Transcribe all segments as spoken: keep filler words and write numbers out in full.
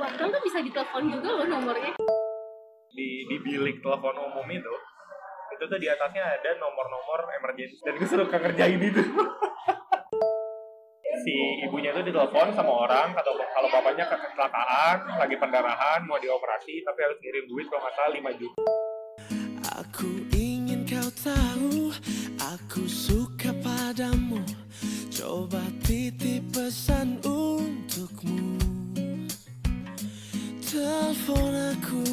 Waktu tuh bisa ditelepon juga loh nomornya. Di di bilik telepon umum itu, itu tuh di atasnya ada nomor-nomor emergency. Dan gue suruh ngerjain itu. Si ibunya tuh ditelepon sama orang, atau kalau bapaknya kecelakaan, lagi pendarahan, mau dioperasi, tapi harus ngirim duit kalau nggak salah lima juta. Aku ingin kau tahu, aku suka padamu. Coba titip pesan untukmu. Telepon aku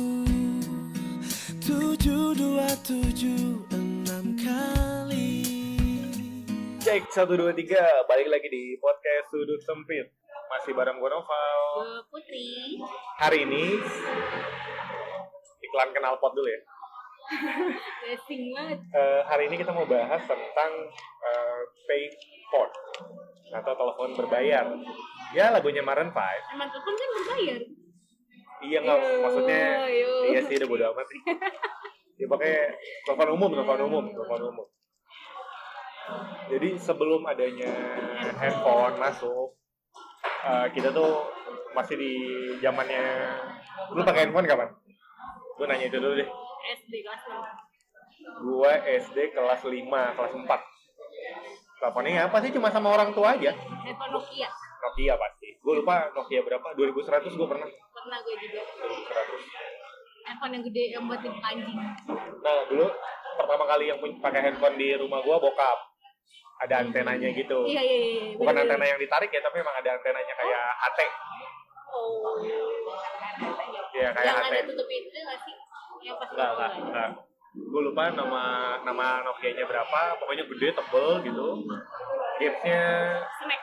tujuh dua tujuh enam kali. Cek satu dua tiga, balik lagi di podcast Sudut Sempit. Masih bareng Gonoval Putri. Hari ini iklan knalpot dulu ya. Gasing banget. Uh, hari ini kita mau bahas tentang uh, PayPhone atau telepon berbayar. Ya lagunya Maroon Five. Emang telepon kan berbayar? Iya nggak, maksudnya yo. Iya sih, udah bodo amat sih. Dia pakai telepon umum, telepon umum, telepon umum. Jadi sebelum adanya handphone masuk, uh, kita tuh masih di zamannya. Lu pakai handphone kapan? Gue nanya itu dulu deh. S D kelas enam. Gue S D kelas lima, kelas empat. Teleponnya apa sih? Cuma sama orang tua aja. Handphone Nokia. Nokia pasti. Gue lupa Nokia berapa? dua ribu seratus gue pernah. Pernah gue juga. dua ribu seratus. Handphone yang gede yang buat tipe anjing. Nah, dulu pertama kali yang pakai handphone di rumah gue bokap. Ada antenanya gitu. Iya, iya, iya. Bukan bener, antena bener. Yang ditarik ya, tapi emang ada antenanya kayak oh. H T. Oh. Iya, kayak yang H T. Yang ada tutup pintu enggak sih? Enggak, enggak, enggak. Gue lupa nama nama Nokia-nya berapa, pokoknya gede, tebel gitu. Gamesnya snack.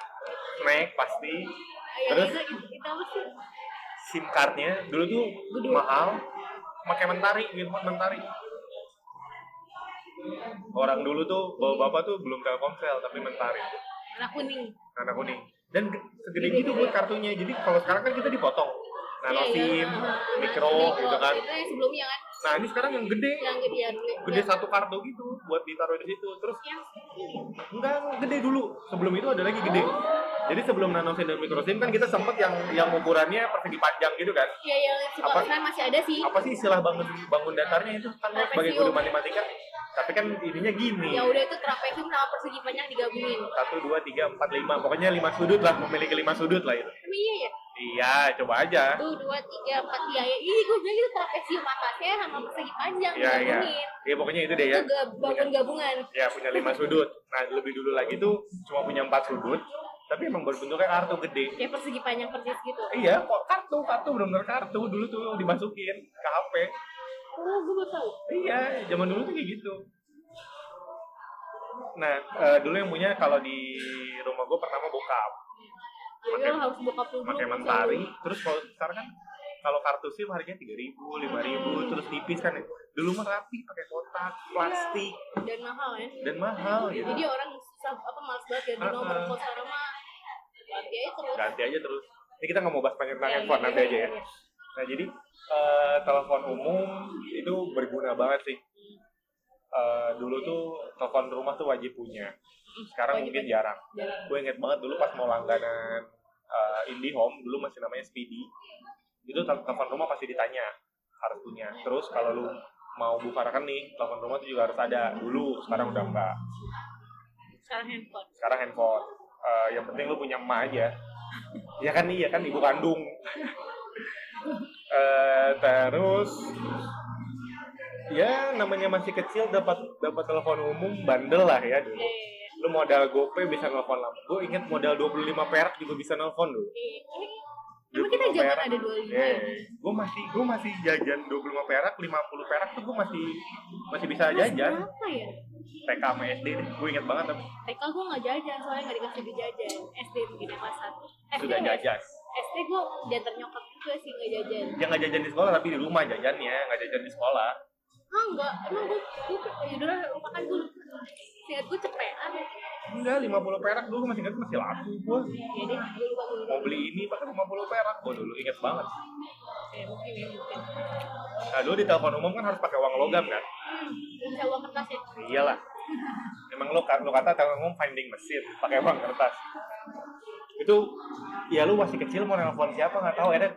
Snack pasti. Ayah, terus kita SIM card-nya dulu tuh gede. Mahal. Pakai Mentari, gitu, Mentari. Orang dulu tuh bapak-bapak tuh belum Telkomsel tapi Mentari. Anak kuning. Anak kuning. Dan segede gitu buat kartunya. Jadi kalau sekarang kan kita dipotong. Nano SIM, mikro gitu kan. Itu yang sebelumnya kan. Nah, ini sekarang yang gede. Yang gede ya. Gede satu kartu gitu buat ditaruh di situ. Terus yang enggak gede dulu. Sebelum itu ada lagi gede. Jadi sebelum nano SIM dan mikro SIM kan kita sempet yang yang ukurannya persegi panjang gitu kan. Iya, iya, sekarang masih ada sih. Apa sih istilah bangun bangun datarnya itu kan sebagai guru matematika? Tapi kan ininya gini. Ya udah itu trapesium sama persegi panjang digabungin. satu dua tiga empat lima. Pokoknya lima sudut lah, memiliki lima sudut lah itu. Tapi iya ya. Iya, coba aja. satu, dua, tiga, empat, ya. Ih, gue bilang itu trapesium atasnya sama persegi panjang. Iya, iya. Iya, pokoknya itu deh ya. Itu bangun gabungan. Iya, punya lima sudut. Nah, lebih dulu lagi tuh cuma punya empat sudut. Tapi emang berbentuknya kartu gede. Kayak persegi panjang persis gitu. Iya, kok kartu, kartu, bener-bener kartu. Dulu tuh dimasukin ke H P. Oh, gue baru tahu. Iya, zaman dulu tuh kayak gitu. Nah, uh, dulu yang punya kalau di rumah gue pertama bokap. Pakai harus bokap dulu. Pakai Mentari. Terus kalau sekarang kan kalau kartu SIM harganya tiga ribu, lima ribu, terus tipis kan. Dulu mah rapi pakai kotak, plastik. Iya. Dan mahal ya. Dan mahal ya. Jadi gitu. Orang susah apa malas banget ganti uh-huh. nomor ponsel sama ganti aja terus. Ganti aja terus. Ini kita enggak mau bahas panjang tentang ya, handphone ya, nanti ya, aja ya. ya. Nah, jadi uh, telepon umum itu berguna banget sih. Uh, dulu tuh telepon rumah tuh wajib punya. Sekarang wajib mungkin jarang. jarang. Gue inget banget dulu pas mau langganan uh, IndiHome, dulu masih namanya Speedy. Itu telepon rumah pasti ditanya, harus punya. Terus kalau lu mau buka rekening, telepon rumah tuh juga harus ada. Dulu, sekarang udah enggak. Sekarang handphone. Sekarang handphone. Uh, yang penting lu punya emak aja. Ya kan iya kan ibu kandung. uh, terus ya namanya masih kecil dapat dapat telepon umum bandel lah ya dulu. Lu modal GoPay bisa nelfon lama. Gue inget modal dua puluh lima perak juga bisa nelfon dulu. Emang kita jaman ada dua puluh lima ya? Gue masih gue masih jajan dua puluh lima perak, lima puluh perak tuh gue masih masih bisa jajan. Kenapa ya? T K sama S D deh, gue inget banget tapi T K gue gak jajan, soalnya gak dikasih dijajan. S D mungkin kelas satu. Sudah jajan. S D gue diantar nyokap juga sih gak jajan. Ya gak jajan di sekolah tapi di rumah jajannya, gak jajan di sekolah. Ah enggak, emang gue, gue, ya udah lupakan gue. Seingat gue cepetan. Enggak, lima puluh perak dulu masih ingat masih laku gue. Iya deh, gue lupa dulu. Mau beli ini pakai lima puluh perak, gue dulu ingat banget. Oke, mungkin ya, mungkin. Nah dulu di telepon umum kan harus pakai uang logam kan? Hmm, bisa uang kertas ya? Iyalah. Emang lo, lo kata telepon umum finding machine, pakai uang kertas. Itu, ya lu masih kecil mau nelfon siapa, gak tahu. Ada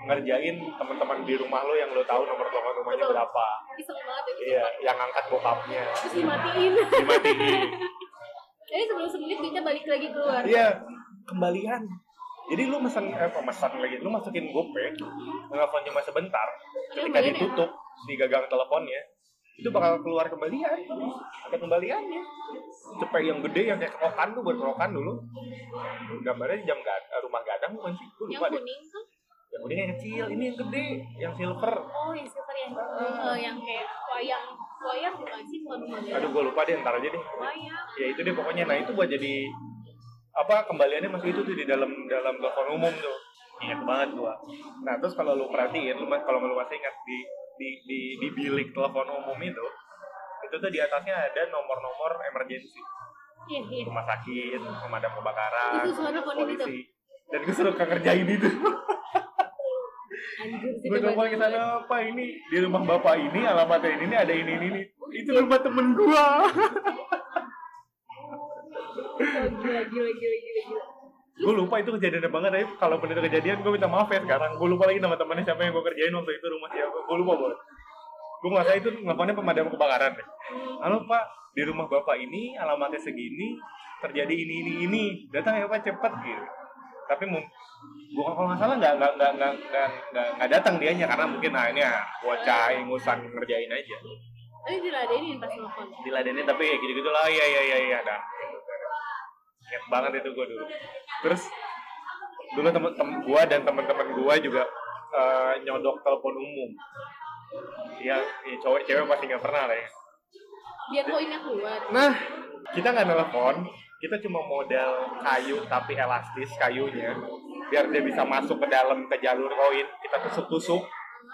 ngerjain teman-teman di rumah lo yang lo tahu nomor telepon rumahnya betul. Berapa. Iseng banget ya. Iya, yang angkat bokapnya. Terus dimatiin. Dimatiin. Jadi sebelum semenit kita balik lagi keluar. Iya, kembalian. Jadi lu mesen, eh pemesan lagi, lu masukin GoPay, telepon cuma sebentar. Ketika ditutup si gagang teleponnya, itu bakal keluar kembalian, ada kembaliannya. Cepet yang gede yang kayak kerokan tuh, buat kerokan dulu. Gambarnya jam gad, rumah gadang bukan sih? Yang kuning tuh? Yang kuning yang kecil, ini yang gede, yang silver. Oh, yang silver yang uh, yang kayak wayang, wayang bukan sih? Aduh, gue lupa deh, ntar aja deh. Wayang. Ya itu deh pokoknya. Nah itu buat jadi apa kembaliannya masuk itu tuh di dalam dalam telepon umum tuh. Ingat banget gua. Nah, terus kalau lu perhatiin, lu kalau lu masih ingat di di di di bilik telepon umum itu, itu tuh di atasnya ada nomor-nomor emergency. Iya, iya. Rumah sakit, pemadam kebakaran, itu polisi. Dan gue suruh ngerjain itu. Anjir, gue telepon ke sana, "Pak, ini di rumah Bapak ini, alamatnya ini, ini ada ini ini ini." Itu rumah temen gua. Oh, gila, gila, gila, gila. Gue lupa itu kejadiannya banget, tapi kalau bener itu kejadian gue minta maaf ya sekarang. Gue lupa lagi teman-temannya siapa yang gue kerjain waktu itu, rumah siapa, gue lupa banget. Gue ngerasa itu ngapainnya pemadam kebakaran deh. Halo Pak, di rumah Bapak ini, alamatnya segini, terjadi ini, ini, ini, datang ya Pak cepet gitu. Tapi gue kalau nggak salah nggak nggak nggak nggak nggak datang dianya karena mungkin nah ini bocah ingusan ngerjain aja. Tapi diladenin pas nelfon. Diladenin tapi ya gitu-gitu lah, iya iya iya iya dah. Ingat banget itu gue dulu. Terus dulu temen-temen gue dan temen-temen gue juga uh, nyodok telepon umum. Ya, ya cowok-cewek pasti nggak pernah lah ya. Biar koinnya keluar. Nah, kita nggak nelfon, kita cuma modal kayu tapi elastis kayunya, biar dia bisa masuk ke dalam ke jalur koin. Kita tusuk-tusuk,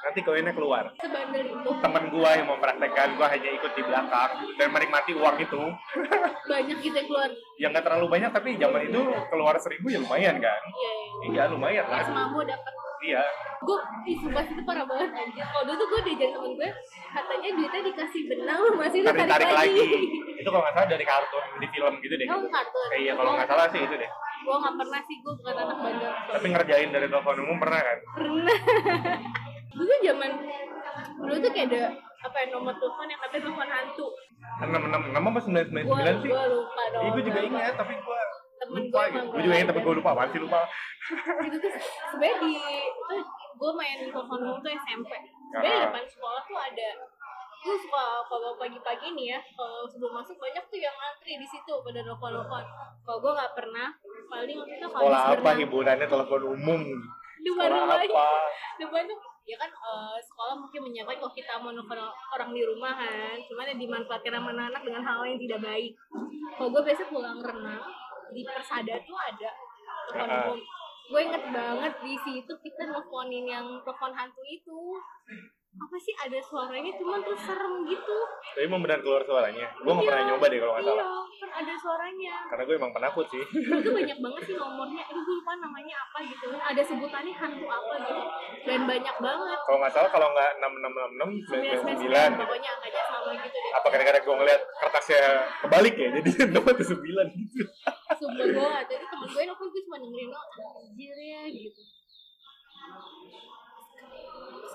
nanti koinnya keluar. Sebandel itu. Temen gue yang mempraktekkan, gue hanya ikut di belakang dan menikmati uang itu. Banyak gitu yang keluar. Ya nggak terlalu banyak, tapi zaman itu keluar seribu ya lumayan kan? Iya. Iya ya, lumayan lah. Mas Mamo dapat. Iya. Gue disumpah itu parah banget anjir. Kalau dulu tuh gue diajarin temen gue, katanya duitnya dikasih benang masih ditarik tarik lagi. Itu kalau nggak salah dari kartun di film gitu deh. Oh, kartun. Eh, iya kalau nggak salah sih itu deh. Gue nggak pernah sih, gue bukan anak bandel. Tapi ngerjain dari telepon umum pernah kan? Pernah. Dulu zaman dulu tuh kayak ada apa ya, nomor telepon yang katanya telepon hantu. enam enam enam apa sembilan sembilan sembilan sih? Gua lupa dong. Gue juga ingat tapi gua temen lupa. Gue juga ingat tapi gua lupa, pasti lupa. Itu tuh sebenarnya di tuh gua main telepon umum tuh S M P. Sebenarnya depan sekolah tuh ada tuh kalau pagi-pagi nih ya, kalau sebelum masuk banyak tuh yang antri di situ pada telepon-telepon. Kalau gua enggak pernah paling waktu itu sekolah apa hiburannya telepon umum. Sekolah apa? Depan tuh ya kan uh, sekolah mungkin menyampaikan kalau kita mau nelfon orang di rumah kan, cuman ya dimanfaatkan sama anak-anak dengan hal yang tidak baik. Kalau gue biasa pulang renang di Persada tuh ada telepon umum. Gue inget banget di situ kita nelfonin yang telepon hantu itu. Apa sih ada suaranya cuman tuh serem gitu. Tapi emang benar keluar suaranya. Gue nggak iya, pernah nyoba deh kalau nggak salah. Iya, kan ada suaranya. Karena gue emang penakut sih. Itu banyak banget sih nomornya. Itu gue lupa namanya apa gitu. Ada sebutannya hantu apa gitu. Dan banyak banget. Kalau nggak salah kalau nggak enam enam enam enam sembilan sembilan sembilan. Pokoknya angkanya sama gitu deh. Apa kadang-kadang gue ngeliat kertasnya kebalik ya. Jadi nomor tuh sembilan gitu. Sumpah gue nggak. Jadi temen gue nelfon gue cuma dengerin lo anjir ya gitu.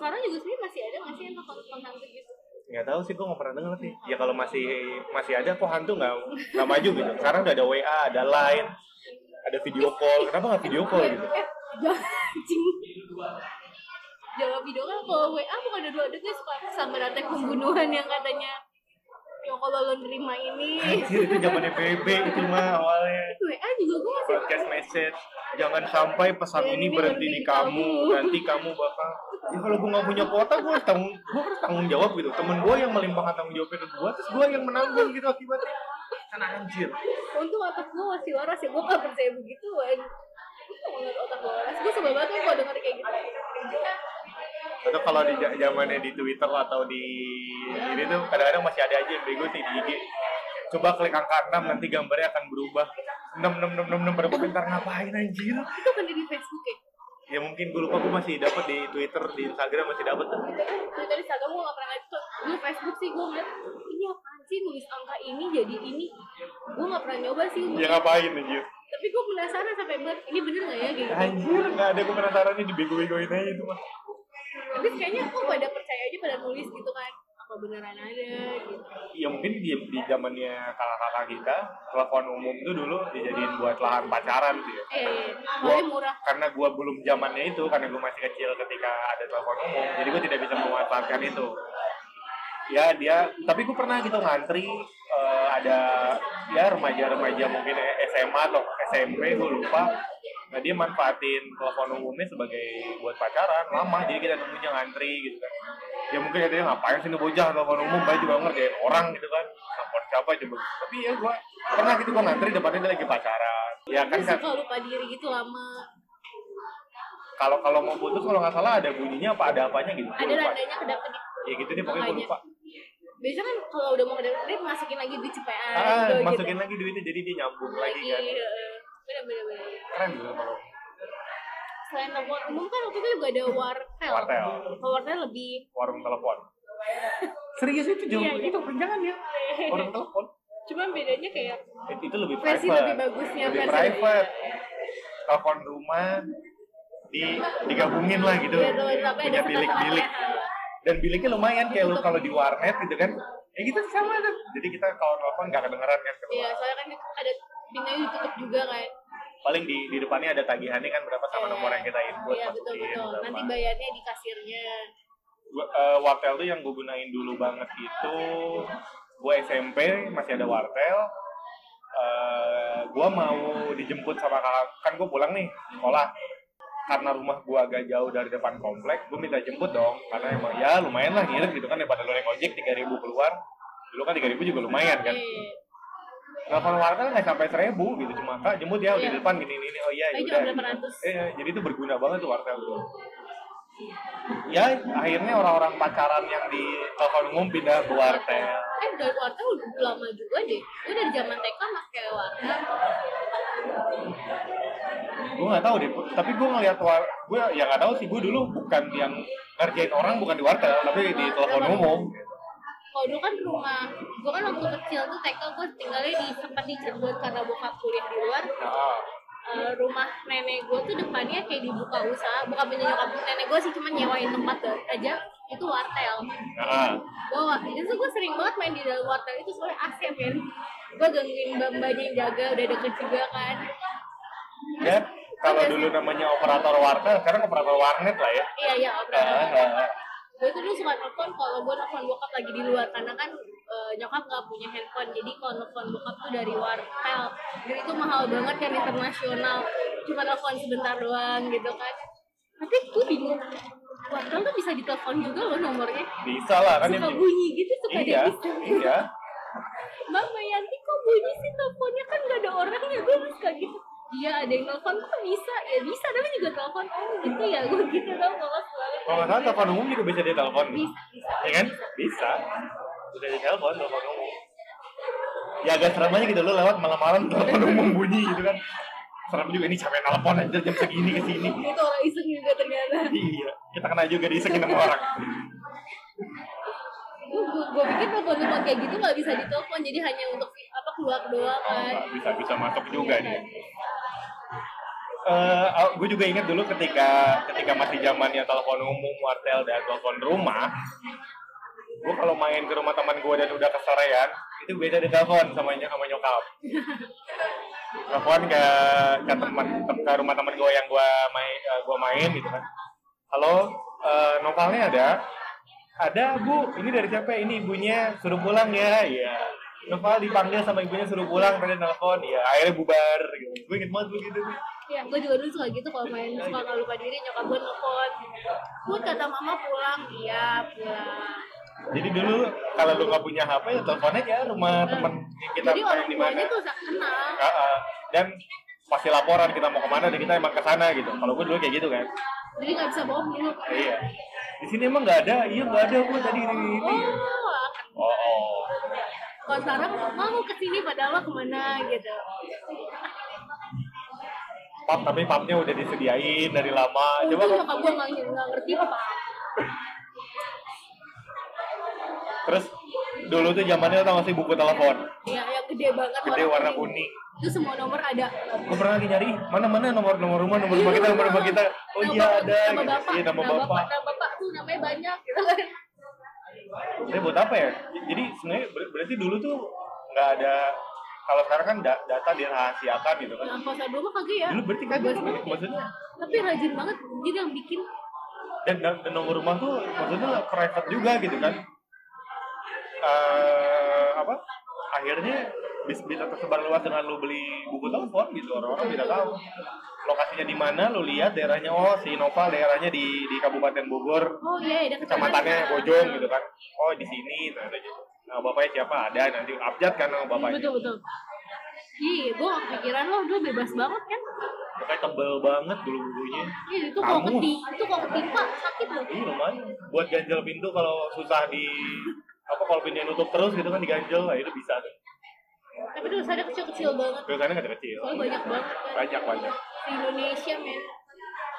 Sekarang juga sebenarnya masih ada nggak sih yang telepon hantu gitu? Nggak tahu sih, gue nggak pernah dengar sih. Ya kalau masih masih ada, kok hantu nggak nggak maju gitu. Sekarang udah ada W A, ada Line, ada video call. Kenapa nggak video call gitu? Jawab video call. Kalau W A bukan ada dua adanya suka sama rantai pembunuhan yang katanya yang kalau lo nerima ini. Anjir, itu zamannya B B itu mah awalnya. W A juga gue masih. Broadcast message. Jangan sampai pesan ini, ini berhenti di kamu. kamu. Nanti kamu bakal. Ya kalau gue nggak punya kuota, gue harus tanggung, gue harus tanggung jawab gitu. Temen gue yang melimpahkan tanggung jawabnya ke gue, terus gue yang menanggung gitu akibatnya. Kan anjir. Untung otak gue masih waras ya, gue nggak percaya begituan. Menurut otak gue waras, gue sebel banget kalau denger kayak gitu. Atau kalau di zamannya di Twitter atau di ini tuh kadang-kadang masih ada aja yang bego sih di I G. Coba klik angka enam nanti gambarnya akan berubah. enam enam enam enam berapa bentar ngapain anjir? Itu kan di Facebook ya? Ya mungkin gue lupa, gue masih dapat di Twitter, di Instagram masih dapat. Twitter, Instagram gue nggak pernah ngeliat. Gue Facebook sih gue ngeliat ini apaan sih nulis angka ini jadi ini. Gue nggak pernah nyoba sih. Ya ngapain anjir? Tapi gue penasaran sampai buat ini bener nggak ya gitu? Anjir, nggak ada gue penasarannya, dibego-begoin aja itu mah. Tapi kayaknya aku pada percaya aja pada nulis gitu kan, apa beneran ada gitu. Ya mungkin di di zamannya kakak-kakak kita, telepon umum tuh dulu dijadiin buat lahan pacaran sih. Ya. Eh, gua, murah. Karena gue belum zamannya itu, karena gue masih kecil ketika ada telepon umum, jadi gue tidak bisa memanfaatkan itu. Ya dia, tapi gue pernah gitu ngantri uh, ada ya remaja-remaja mungkin S M A atau S M P gue lupa. Nah dia manfaatin telepon umumnya sebagai buat pacaran lama, jadi kita nemunya ngantri gitu kan. Ya mungkin katanya ngapain sih ngebocah telepon umum, baik juga ngerjain orang gitu kan, telepon siapa coba. Tapi ya gue pernah gitu gue ngantri depannya dia lagi pacaran. Ya kan kan. Kalau lupa diri gitu lama. Kalau kalau mau putus kalau nggak salah ada bunyinya apa ada apanya gitu. Ada landainya kedap-kedip. Ya gitu deh pokoknya gue lupa. Biasanya kan kalau udah mau kedap-kedip masukin lagi duit cepetan. Ah, gitu, masukin gitu. Lagi duitnya jadi dia nyambung lagi, lagi kan. Iya. Bener-bener. Keren juga kalau. Selain telepon umum kan waktu itu juga ada wartel. Wartel. Kalau wartel lebih. Warung telepon. Serius itu jauh iya, itu perjangan ya. Warung telepon. Cuma bedanya kayak. Itu, itu lebih private. Versi lebih bagusnya. Lebih private. Telepon rumah. Di, digabungin lah gitu ya, punya bilik-bilik dan biliknya lumayan kayak lu kalau di warnet gitu kan ya gitu sama tuh jadi kita kalau telepon nggak kedengeran kan iya soalnya kan ada pintunya ditutup juga kan paling di di depannya ada tagihannya kan berapa sama yeah. Nomor yang kita input yeah, masukin betul, betul. Nanti bayarnya di kasirnya gua, uh, wartel tuh yang gue gunain dulu banget itu gue S M P masih ada wartel. Uh, gue mau dijemput sama kakak kan gue pulang nih sekolah. Karena rumah gue agak jauh dari depan komplek, gue minta jemput dong. Karena emang ya lumayan lah ngirit gitu kan daripada lo naik ojek tiga ribu keluar. Dulu kan tiga ribu juga lumayan kan. Telepon wartel nggak sampai seribu gitu cuma kak jemput ya udah di depan gini ini oh iya udah. Eh jadi itu berguna banget tuh wartel tuh. Ya akhirnya orang-orang pacaran yang di telepon umum pindah ke wartel. Eh dari wartel udah lama juga deh. Gue dari zaman T K pakai wartel. Gue nggak tahu deh, tapi gue ngeliat war, gue ya nggak tahu sih gue dulu bukan yang ngerjain orang bukan di wartel, tapi di telepon umum. Kalau dulu kan rumah, gue kan waktu kecil tuh T K gue tinggalnya di tempat di Cirebon karena bokap kuliah di luar. Nah. Uh, rumah nenek gue tuh depannya kayak dibuka usaha, bukan punya nyokap nenek gue sih, cuma nyewain tempat aja. Itu wartel. Nah. Gue waktu itu gue sering banget main di dalam wartel itu soalnya A C men. Gue gangguin mbak-mbaknya yang jaga udah deket juga kan. Ya, kalau dulu namanya operator wartel, sekarang operator warnet lah ya. Iya, iya, operator warnet. Gue tuh dulu suka nelfon kalau gue nelfon bokap lagi di luar, karena kan e, nyokap gak punya handphone. Jadi kalau nelfon bokap tuh dari wartel, jadi itu mahal banget kan internasional. Cuma nelfon sebentar doang gitu kan. Tapi gue bingung, wartel tuh bisa ditelepon juga loh nomornya. Bisa lah kan. Suka yang bunyi gitu, suka iya, ada bisa. Iya. Mama Yanti kok bunyi sih teleponnya kan gak ada orangnya, gue suka gitu. Iya ada yang telepon kok bisa ya bisa tapi juga telepon oh gitu ya gue gitu tau kalau selalu kalau nggak salah telepon umum juga bisa dia telepon bisa, bisa ya kan bisa bisa dia telepon telepon umum ya agak serem aja gitu lo lewat malam-malam telepon umum bunyi gitu kan serem juga ini capek telepon aja jam segini kesini itu orang iseng juga ternyata iya kita kena juga diisengin sama orang gue pikir telepon-telepon kayak gitu nggak bisa ditelepon jadi hanya untuk apa keluar doang kan oh, bisa bisa masuk juga nih uh, gue juga ingat dulu ketika ketika masih zamannya telepon umum wartel dan telepon rumah gue kalau main ke rumah teman gue dan udah kesorean itu biasa ditelepon sama sama nyokap telepon ke ke teman ke rumah teman gue yang gue main gue main gitu kan halo uh, novelnya ada ada bu, ini dari siapa? Ini ibunya suruh pulang ya, ya. Novel dipanggil sama ibunya suruh pulang, tadi nelfon, ya akhirnya bubar. Gitu. Gue inget banget begitu. Ya, gue juga dulu suka gitu kalau main suka kalau lupa diri nyokap gue nelfon. Bu kata mama pulang, iya pulang. Jadi dulu kalau lu nggak punya H P ya telepon aja rumah nah, temen yang kita main di mana. Jadi orang tuanya tuh udah kenal. Uh-uh. Dan pasti laporan kita mau kemana dan kita emang kesana gitu. Kalau gue dulu kayak gitu kan. Jadi nggak bisa bohong dulu. Iya. Di sini emang nggak ada, iya nggak ada aku tadi ini ini. Oh. Oh. Kalau sekarang mau kesini padahal kemana gitu. Pap tapi papnya udah disediain dari lama. Coba kalau aku nggak ngerti apa. Terus dulu tuh zamannya tau nggak sih buku telepon? Iya yang gede gede banget, gede warna kuning. Itu semua nomor ada. Gue pernah lagi nyari mana-mana nomor-nomor rumah, nomor rumah kita, nomor rumah kita. Oh iya ada. Nama bapak, nama bapak, nama bapak tuh namanya banyak gitu kan. Tapi buat apa ya? Jadi sebenarnya berarti dulu tuh nggak ada. Kalau sekarang kan data dirahasiakan gitu kan. Nah, kalau saya dulu mah kagak ya. Dulu berarti kagak banget maksudnya. Tapi rajin banget dia yang bikin. Dan, dan, dan nomor rumah tuh maksudnya private juga gitu kan. Uh, apa? Akhirnya bisa tersebar luas dengan lu beli buku telepon gitu, orang-orang tidak tahu lokasinya di mana, lu lihat daerahnya, oh si Nova daerahnya di di Kabupaten Bogor. Oh iya, ada kecamatannya Bojong gitu kan. Oh di sini ternyata gitu. Nah, bapaknya siapa ada nanti update kan sama bapaknya. Betul betul. Iya, gue gak kepikiran loh, dulu bebas banget kan. Kayak tebel banget dulu bukunya. Iya, itu kalau keti, itu kalau ketimpa sakit loh. Iya lumayan. Buat ganjel pintu kalau susah di apa kalau pintunya nutup terus gitu kan diganjel, nah, itu bisa tuh. Tapi dulu saya kecil-kecil banget. Tulisannya nggak kecil. Soalnya banyak banget kan. Banyak banyak. Di Indonesia men.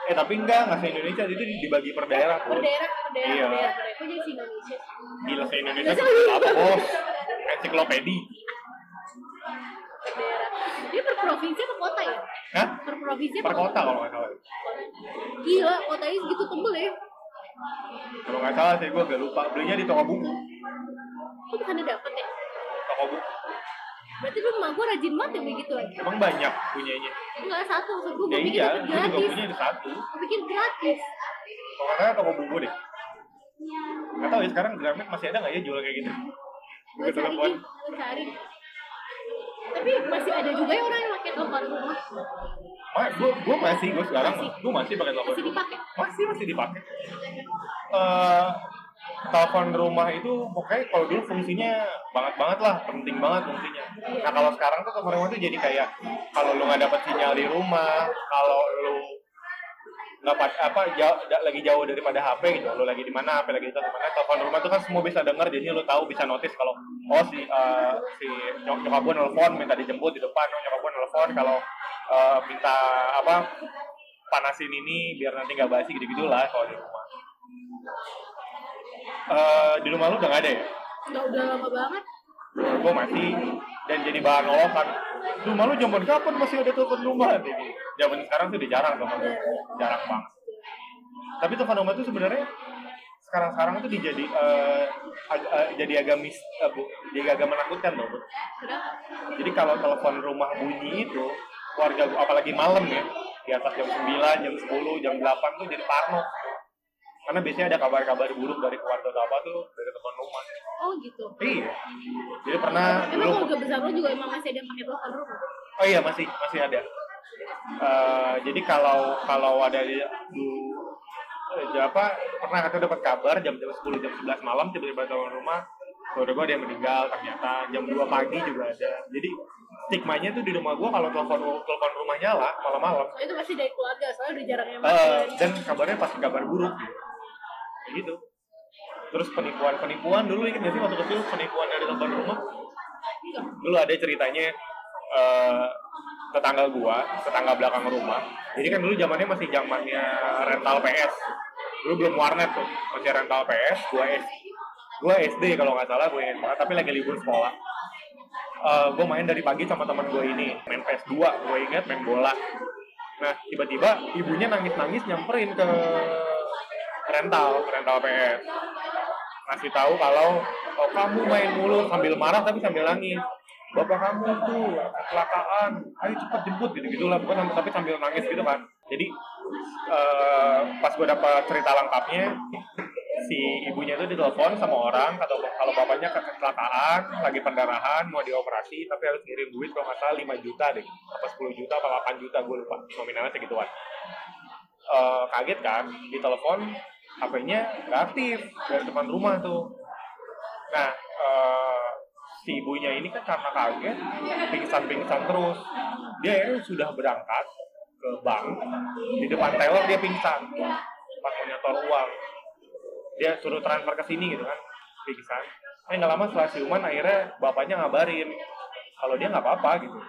Eh tapi enggak, enggak se-Indonesia, itu dibagi per daerah. Per daerah, per daerah, iya. Per daerah, per daerah. Kok jadi se-Indonesia? Gila se-Indonesia itu apa bos? Ensiklopedi. Per daerah. Ini per provinsi atau kota ya? Hah? Per provinsi atau per kota, kota kalau nggak salah. Gila, kotanya segitu tembel ya? Kalau nggak salah sih, gue agak lupa. Belinya di toko buku. Kok bukannya dapet ya? Toko buku. Berarti lu mah gue rajin banget ya begitu lagi. Emang banyak punyanya? Enggak, satu maksud gue, gue ya bikin iya, dapat gratis. Iya, gue punya ada satu. Gue bikin gratis. Kalau katanya toko buku deh. Iya. Gak tau ya sekarang Gramet masih ada gak ya jual kayak gitu? Gue cari nih, gue cari. Tapi masih ada juga ya orang yang pakai telepon rumah. Ma, gue, gue masih, gue sekarang masih. Gue masih pakai telepon. Masih dipakai? Masih, masih dipakai. Uh, Telepon rumah itu pokoknya kalau dulu fungsinya banget-banget lah, penting banget fungsinya. Nah kalau sekarang tuh telepon rumah tuh jadi kayak kalau lu nggak dapet sinyal di rumah, kalau lu nggak apa jauh, lagi jauh daripada H P gitu, lu lagi di mana, H P lagi di mana, telepon rumah tuh kan semua bisa denger, jadi lu tahu bisa notice kalau oh si uh, si nyok nyokap gue nelfon minta dijemput di depan, oh, nyokap gue nelfon kalau uh, minta apa panasin ini biar nanti nggak basi gitu-gitu lah kalau di rumah. Uh, di rumah lu udah gak ada ya? Udah, udah lama banget. Rumah gue masih, dan jadi bahan olokan. Rumah lu zaman kapan masih ada telepon rumah? Zaman sekarang tuh udah jarang telepon rumah, jarang banget. Tapi telepon rumah tuh sebenarnya sekarang-sekarang tuh dijadi uh, ag- uh, jadi agak mis, uh, bu, jadi agak menakutkan loh. Jadi kalau telepon rumah bunyi itu warga, apalagi malam ya, di atas jam sembilan, jam sepuluh, jam delapan tuh jadi parno. Karena biasanya ada kabar-kabar buruk dari keluarga apa tuh dari teman rumah. Oh gitu. Iya. Jadi pernah. Emang keluarga besar lo juga emang masih ada yang pakai telepon rumah? Oh iya masih masih ada. Uh, jadi kalau kalau ada di uh, apa pernah aku dapat kabar jam jam sepuluh jam sebelas malam tiba-tiba telepon rumah keluarga gue ada yang meninggal ternyata jam dua pagi juga ada. Jadi stigmanya tuh di rumah gue kalau telepon telepon rumah nyala malam-malam. Oh, itu pasti dari keluarga soalnya udah jarang yang masuk. Uh, dan kabarnya pasti kabar buruk. Gitu. Terus penipuan-penipuan dulu ingat gak sih waktu kecil penipuan dari telepon rumah? Dulu ada ceritanya uh, tetangga gua, tetangga belakang rumah. Jadi kan dulu zamannya masih zamannya rental P S. Dulu belum warnet tuh, masih rental P S. Gua S D, gua S D kalau nggak salah, gua ingat banget. Tapi lagi libur sekolah. Uh, gua main dari pagi sama teman gua ini, main P S dua. Gua ingat main bola. Nah tiba-tiba ibunya nangis-nangis nyamperin ke rental, rental P S. Ngasih tahu kalau oh, kamu main mulu sambil marah tapi sambil nangis. Bapak kamu tuh kecelakaan. Ayo cepat jemput gitu-gitulah, bukan tapi sambil nangis gitu kan. Jadi uh, pas gue dapat cerita lengkapnya si ibunya itu ditelepon sama orang atau kalau bapaknya kecelakaan, lagi pendarahan, mau dioperasi tapi harus ngirim duit kalau nggak salah lima juta deh. Apa sepuluh juta apa delapan juta gue lupa. Nominalnya segituan. Uh, kaget kan ditelepon H P-nya nggak aktif dari depan rumah tuh. Nah, uh, si ibunya ini kan karena kaget, pingsan-pingsan terus. Dia akhirnya sudah berangkat ke bank, di depan teller dia pingsan, pas mau nyetor uang. Dia suruh transfer ke sini gitu kan, pingsan. Eh nggak lama setelah siuman akhirnya bapaknya ngabarin kalau dia nggak apa-apa gitu.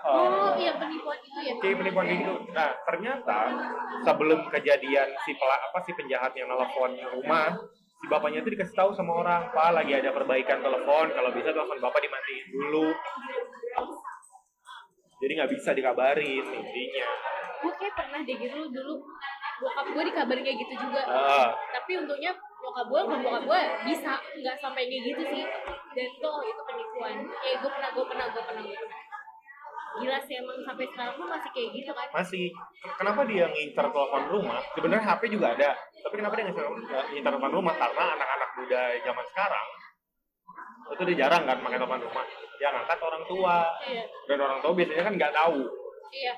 Oh, uh, iya penipuan itu ya. Iya penipuan itu. Nah ternyata sebelum kejadian si pelak apa si penjahat yang nelfon rumah, si bapaknya itu dikasih tahu sama orang, Pak lagi ada perbaikan telepon, kalau bisa telepon bapak dimatiin dulu. Jadi nggak bisa dikabarin intinya. Gue kayak pernah deh gitu dulu, bokap gue dikabarin kayak gitu juga. Uh. Tapi untungnya bokap gue, bokap gue bisa nggak sampai kayak gitu sih. Dan toh itu penipuan. Eh gue pernah, gue pernah, gue pernah, gue pernah. Gila sih emang sampai sekarang pun masih kayak gitu kan? Masih. Kenapa dia ngincar telepon rumah? Sebenarnya H P juga ada. Tapi kenapa dia ngincar telepon rumah? Karena anak-anak muda zaman sekarang itu dia jarang kan pakai telepon rumah. Yang angkat orang tua. Iya. Dan orang tua biasanya kan nggak tahu. Iya.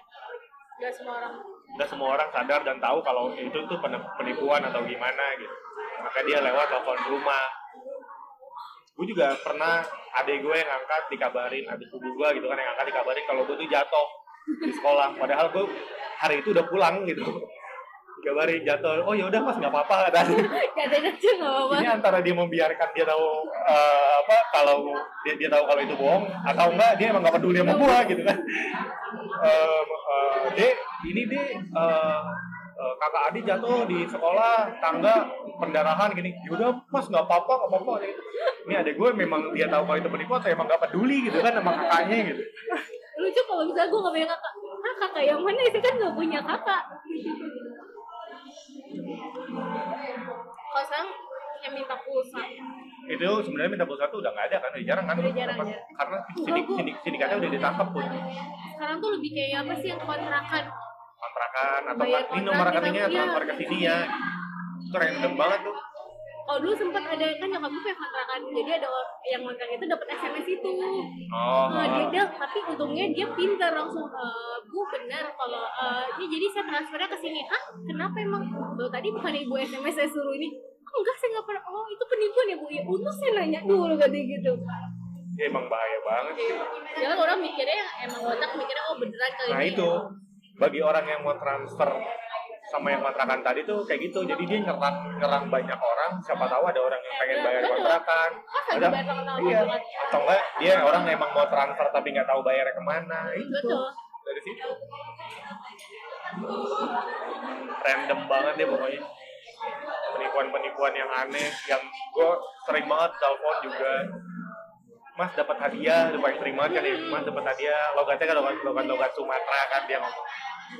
Nggak semua orang. Nggak semua orang sadar dan tahu kalau itu tuh penipuan atau gimana gitu. Maka dia lewat telepon rumah. Gue juga pernah adek gue yang angkat dikabarin, adek kubu gue gitu kan yang angkat dikabarin kalau gue tuh jatuh di sekolah. Padahal gue hari itu udah pulang gitu. Dikabarin jatuh, oh yaudah mas nggak apa-apa kan. Ini antara dia membiarkan dia tahu uh, apa kalau dia, dia tahu kalau itu bohong atau enggak dia emang nggak peduli sama gue gitu kan. Uh, uh, dek ini dek uh, uh, kakak adik jatuh di sekolah tangga pendarahan gini. Yaudah mas nggak apa-apa nggak apa-apa. Ini adek gue memang dia tahu kalau itu penipuan atau emang gak peduli gitu kan sama kakaknya gitu. Lucu kalau misalnya gue gak punya kakak. Hah kakak yang mana sih kan gak punya kakak. Kalau sekarang yang minta pulsa. Itu sebenarnya minta pulsa tuh udah gak ada kan, udah jarang kan. Udah jarang, jarang. Karena sindik, sindik, sindikatnya udah ditangkap tuh. Sekarang tuh lebih kayak apa sih yang kontrakan. Kontrakan atau kontrak, ini nomor rekeningnya atau nomor kesini ya. Itu random banget tuh. Kalau dulu sempat ada kan nyokap gue punya kontrakan, jadi ada yang kontrak itu dapat S M S itu. Oh. Uh, dia, dia, tapi untungnya dia pintar langsung. Uh, gue benar kalau uh, ini jadi saya transfernya ke sini. Hah? Kenapa emang? Loh tadi bukan ibu S M S saya suruh ini. Oh, enggak saya nggak pernah. Oh itu penipuan ya bu. Ya untung saya nanya dulu kata gitu. Ya, emang bahaya banget sih. Jangan orang mikirnya emang kontrak mikirnya oh beneran kali ini. Nah itu bagi orang yang mau transfer sama yang kontrakan tadi tuh kayak gitu, jadi dia nyerang nyerang banyak orang, siapa tahu ada orang yang pengen bayar kontrakan, ada iya atau enggak dia orang emang mau transfer tapi nggak tahu bayarnya kemana, itu dari situ random banget deh pokoknya penipuan-penipuan yang aneh, yang gue sering banget telepon juga. Mas dapat hadiah, lupa yang terima kan ya, mas dapat hadiah, logatnya kan logat logat, logat Sumatera kan dia ngomong.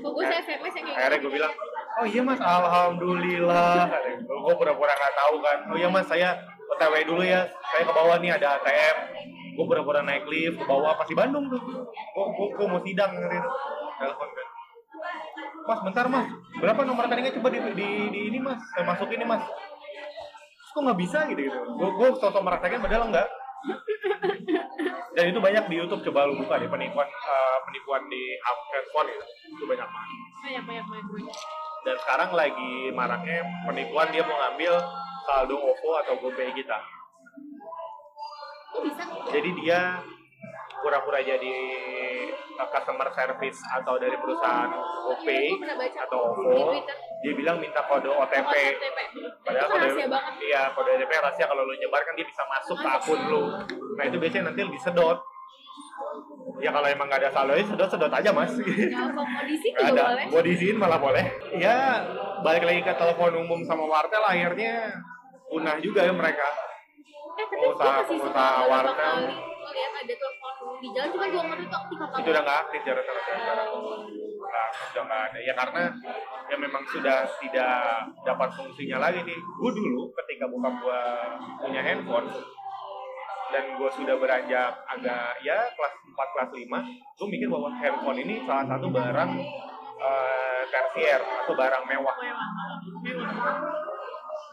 Kok gue S M S yang kayak akhirnya gue bilang, oh iya mas alhamdulillah. Gue pura-pura gak tahu kan, oh iya mas saya O T W dulu ya, saya ke bawah nih ada A T M. Gue pura-pura naik lift ke bawah, pas di Bandung tuh. Gue mau sidang nanti telepon kan. Mas bentar mas, berapa nomor rekeningnya coba di, di, di ini mas, saya masukin nih mas. Terus kok gak bisa gitu-gitu. Gue sosok merasakan padahal enggak. Dan itu banyak di YouTube, coba lu buka deh penipuan uh, penipuan di handphone gitu. Itu banyak banget. Banyak banyak banyak. Dan sekarang lagi maraknya penipuan dia mau ngambil saldo OVO atau GoPay kita. Oh, bisa. Jadi dia pura-pura jadi uh, customer service atau dari perusahaan GoPay atau OVO, dia bilang minta kode O T P. O T P. Padahal kode iya kode O T P rahasia, kalau lu nyebar kan dia bisa masuk ke akun lu. Nah itu biasanya nanti lebih sedot. Ya kalau emang nggak ada saldonya sedot-sedot aja mas. Nggak mau diisiin juga boleh. Mau diisiin malah boleh. Ya balik lagi ke telepon umum sama wartel akhirnya punah juga ya mereka. Eh tapi usaha usaha wartel. Lihat ada telepon umum di jalan cuma dua menit kok tiga kali. Itu udah nggak aktif jarak-jarak. Nah, sudah nggak ada ya karena ya memang sudah tidak dapat fungsinya lagi nih. Gue dulu ketika bokap gue punya handphone dan gue sudah beranjak agak ya kelas empat kelas lima, gue mikir bahwa handphone ini salah satu barang uh, tersier atau barang mewah.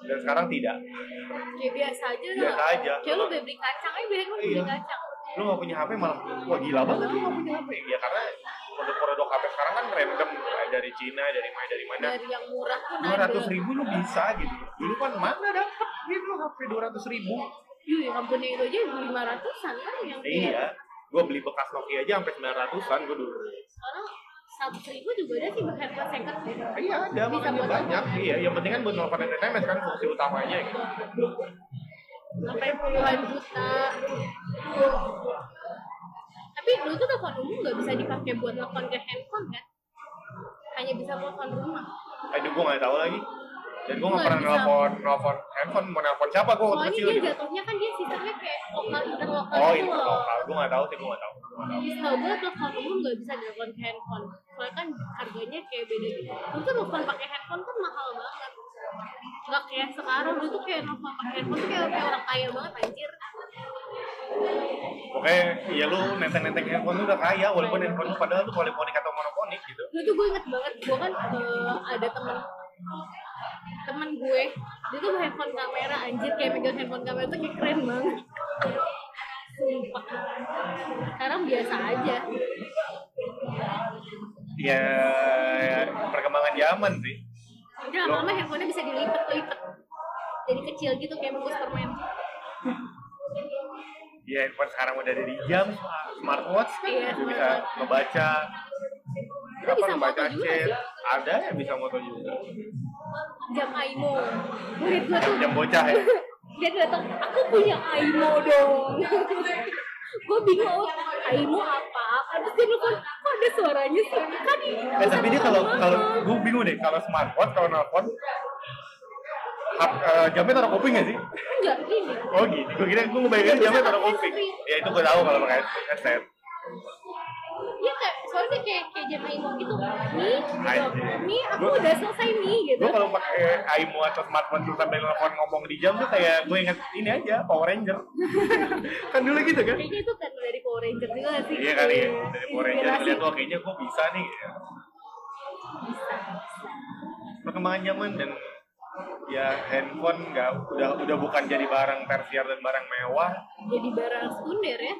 Dan sekarang tidak. Kayak biasa aja. Biasa lah. aja. Kayak lu beli kacang aja, beli handphone beli kacang. Lu nggak punya H P malah wah gila banget lu nggak punya H P ya karena produk-produk H P sekarang kan random dari Cina dari mana dari mana dari yang murah pun dua ratus ribu lu bisa gitu dulu kan mana dapet gitu H P dua ratus ribu yuh ya ampun itu aja lima ratusan kan yang iya gue beli bekas Nokia aja sampai sembilan ratusan gue dulu sekarang seratus ribu juga ada sih handphone second gitu iya ada makanya banyak iya yang penting kan buat nelfon dan S M S kan fungsi utamanya gitu sampai puluhan juta. Tapi dulu tuh telepon umum nggak bisa dipakai buat telepon ke handphone kan? Hanya bisa telepon rumah. Aduh, gue nggak tahu lagi. Dan gue nggak pernah nelfon nelfon handphone, mau nelfon siapa gue waktu kecil. Soalnya dia jatuhnya kan dia sistemnya kayak lokal interlokal. Oh interlokal, gue nggak tahu sih, gue nggak tahu. Jadi tau gue telepon umum nggak bisa nelfon handphone, soalnya kan harganya kayak beda gitu. Dulu tuh nelfon pakai handphone kan mahal banget. Nggak kayak sekarang, dulu tuh kayak nelfon pakai handphone tuh kayak orang kaya banget anjir. Oke, ya lu nenteng-nenteng handphone tuh udah kaya, walaupun handphone padahal tuh poliponik atau monoponik gitu. Dulu tuh gue inget banget, gue kan uh, ada temen temen gue, dia tuh handphone kamera anjir, kayak megang handphone kamera tuh kayak keren banget. Sumpah. Sekarang biasa aja. Ya, perkembangan zaman sih. Udah lama-lama handphonenya bisa dilipet-lipet, jadi kecil gitu kayak bungkus permen. Ya handphone sekarang udah ada di jam, smartwatch kan iya, smart bisa watch. Ngebaca. Itu bisa ngebaca moto juga sih. Ada yang bisa moto juga. Jam Aimo. Murid gue tuh. Jam bocah ya. Dia datang, aku punya Aimo dong. Gue bingung, Aimo apa? Terus dia nelfon, kok ada suaranya sih? Kan ini. Eh, tapi dia kalau kalau gue bingung deh, kalau smartwatch kalau nelfon. Uh, jamnya taruh kuping gak sih? Enggak, gini. Oh gini, gue kira gue ngebayangin jamnya taruh kuping. Ya itu gue tahu kalau pakai headset. Iya kayak, soalnya kayak kayak jam Aimo gitu. Nih, nih aku gua, udah selesai nih gitu. Gue kalau pakai Aimo atau smartphone tuh sampai nelfon ngomong di jam tuh kayak gue inget ini aja, Power Ranger. Kan dulu gitu kan? Kayaknya itu kan dari Power Ranger juga sih. Iya kali ya, dari Power Ranger ngeliat tuh kayaknya gue bisa nih. Ya. Bisa, bisa. Perkembangan zaman dan ya handphone nggak udah udah bukan jadi barang tersier dan barang mewah, jadi barang sekunder ya.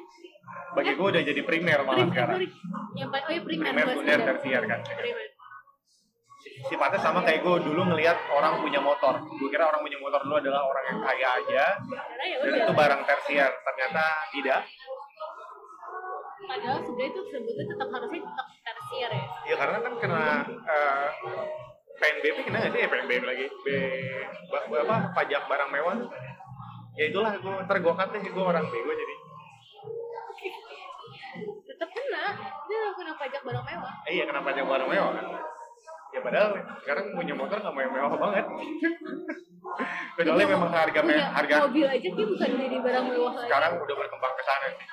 Bagi eh, gue udah jadi primer malah prim, sekarang. Yang paling oh ya primer. Primer sekunder tersier kan. Primer. Sifatnya sama kayak gue dulu ngelihat orang punya motor. Gue kira orang punya motor dulu adalah orang yang kaya aja. Karena ya dan udah. Itu barang tersier. Ternyata tidak. Padahal sebenarnya itu sebetulnya tetap harusnya tetap tersier ya. Iya karena kan kena. Uh, P N B P kena nggak sih ya P N B P lagi? B, apa pajak barang mewah? Ya itulah, gue ntar gue katain gue orang bego jadi. Tetap kena, dia kena pajak barang mewah. Eh, iya kena pajak barang mewah kan? Ya padahal sekarang punya motor nggak mewah banget. Kecuali memang harga mewah, harga mobil aja sih bukan jadi barang mewah. Sekarang aja. Udah berkembang ke sana sih,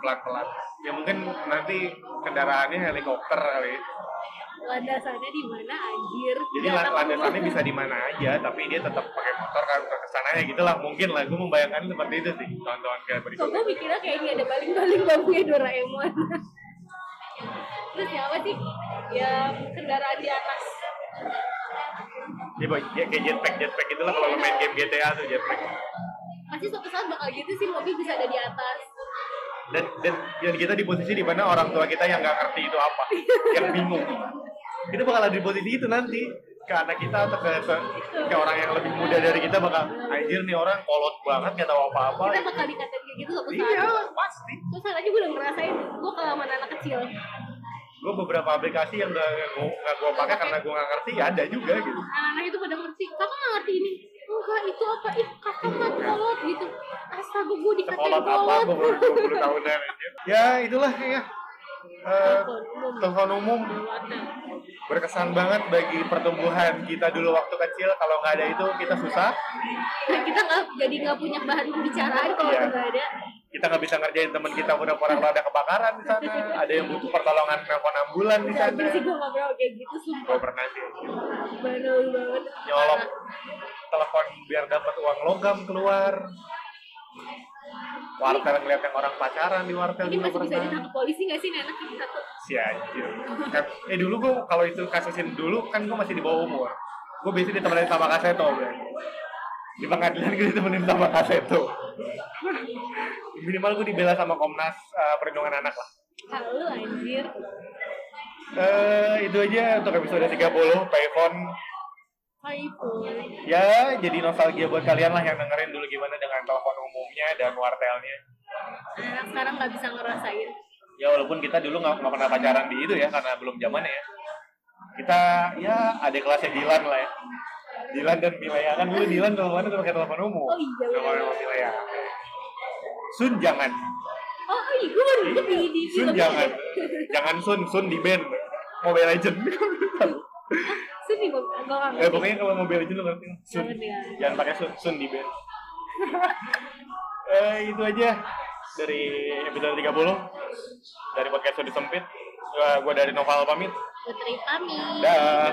pelan-pelan. Ya mungkin nanti kendaraannya helikopter kali. Landasannya di mana anjir? Jadi l- landasannya bisa di mana aja, tapi dia tetap pakai motor kan ke sana ya gitulah. Mungkin lah, gue membayangkan seperti itu sih. Tonton kayak berikut. So, gue mikirnya kayak ini ada baling-baling bangkunya Doraemon. Terus ya apa sih? Ya kendaraan di atas. Dia ya, kayak jetpack, jetpack gitulah kalau main game G T A tuh jetpack. Pasti suatu saat bakal gitu sih mobil bisa ada di atas. Dan dan dan kita di posisi di mana orang tua kita yang nggak ngerti itu apa, yang bingung. Kita bakal ada di posisi itu nanti ke anak kita atau ke, ke, ke orang yang lebih muda dari kita bakal anjir nih orang kolot banget nggak tahu apa-apa. Kita bakal dikatain kayak gitu suatu saat. Iya pasti. Terus salahnya gue udah ngerasain gue kelamaan anak kecil. Gue beberapa aplikasi yang nggak nggak gue pakai karena gue nggak ngerti ya ada juga gitu. Anak itu pada ngerti, kakak nggak ngerti ini. Enggak itu apa ih kakak mat kolot gitu astaga gue dikatain kolot dua puluh tahunan aja ya itulah ya uh, telepon umum berkesan banget bagi pertumbuhan kita dulu waktu kecil. Kalau nggak ada itu kita susah nah, kita nggak jadi nggak punya bahan pembicaraan kalau nggak ya. Ada kita nggak bisa ngerjain teman kita pura-pura ada kebakaran di sana ada yang butuh pertolongan telepon ambulan di sana sih gue nggak pernah kayak gitu sih gue pernah sih banal banget nyolok telepon biar dapat uang logam keluar wartel ngeliat yang orang pacaran di wartel ini masih pernah. Bisa ditangkap polisi nggak sih anak ini satu si anjir eh dulu gue kalau itu kasusin dulu kan gue masih di bawah umur gue biasanya ditemenin sama kaseto bro. Di pengadilan gue ditemenin sama kaseto minimal gue dibela sama Komnas uh, perlindungan anak lah halo anjir uh, itu aja untuk episode tiga puluh PayPhone ya jadi nostalgia buat kalian lah yang dengerin dulu gimana dengan telepon umumnya dan wartelnya anak sekarang nggak bisa ngerasain ya walaupun kita dulu nggak pernah pacaran di itu ya karena belum zamannya ya kita ya adik kelasnya Dilan lah ya Dilan dan Wilayah kan dulu Dilan teleponnya tuh pakai telepon umum oh iya telepon Wilayah Sun jangan oh iya gue baru gue di Sun jangan jangan Sun Sun di band Mobile Legends Sun gue gak ngerti. Eh pokoknya kalau Mobile Legends lu ngerti Sun. Jangan pakai Sun, Sun di band. Eh itu aja dari episode tiga puluh dari podcast Sudut Sempit. Gue dari Noval pamit. Putri pamit. Dah.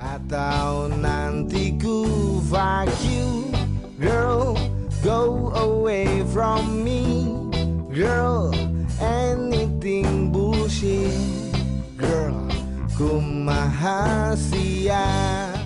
Atau nanti ku fuck you, girl, go away from me, girl, anything bullshit, girl, ku mahasia.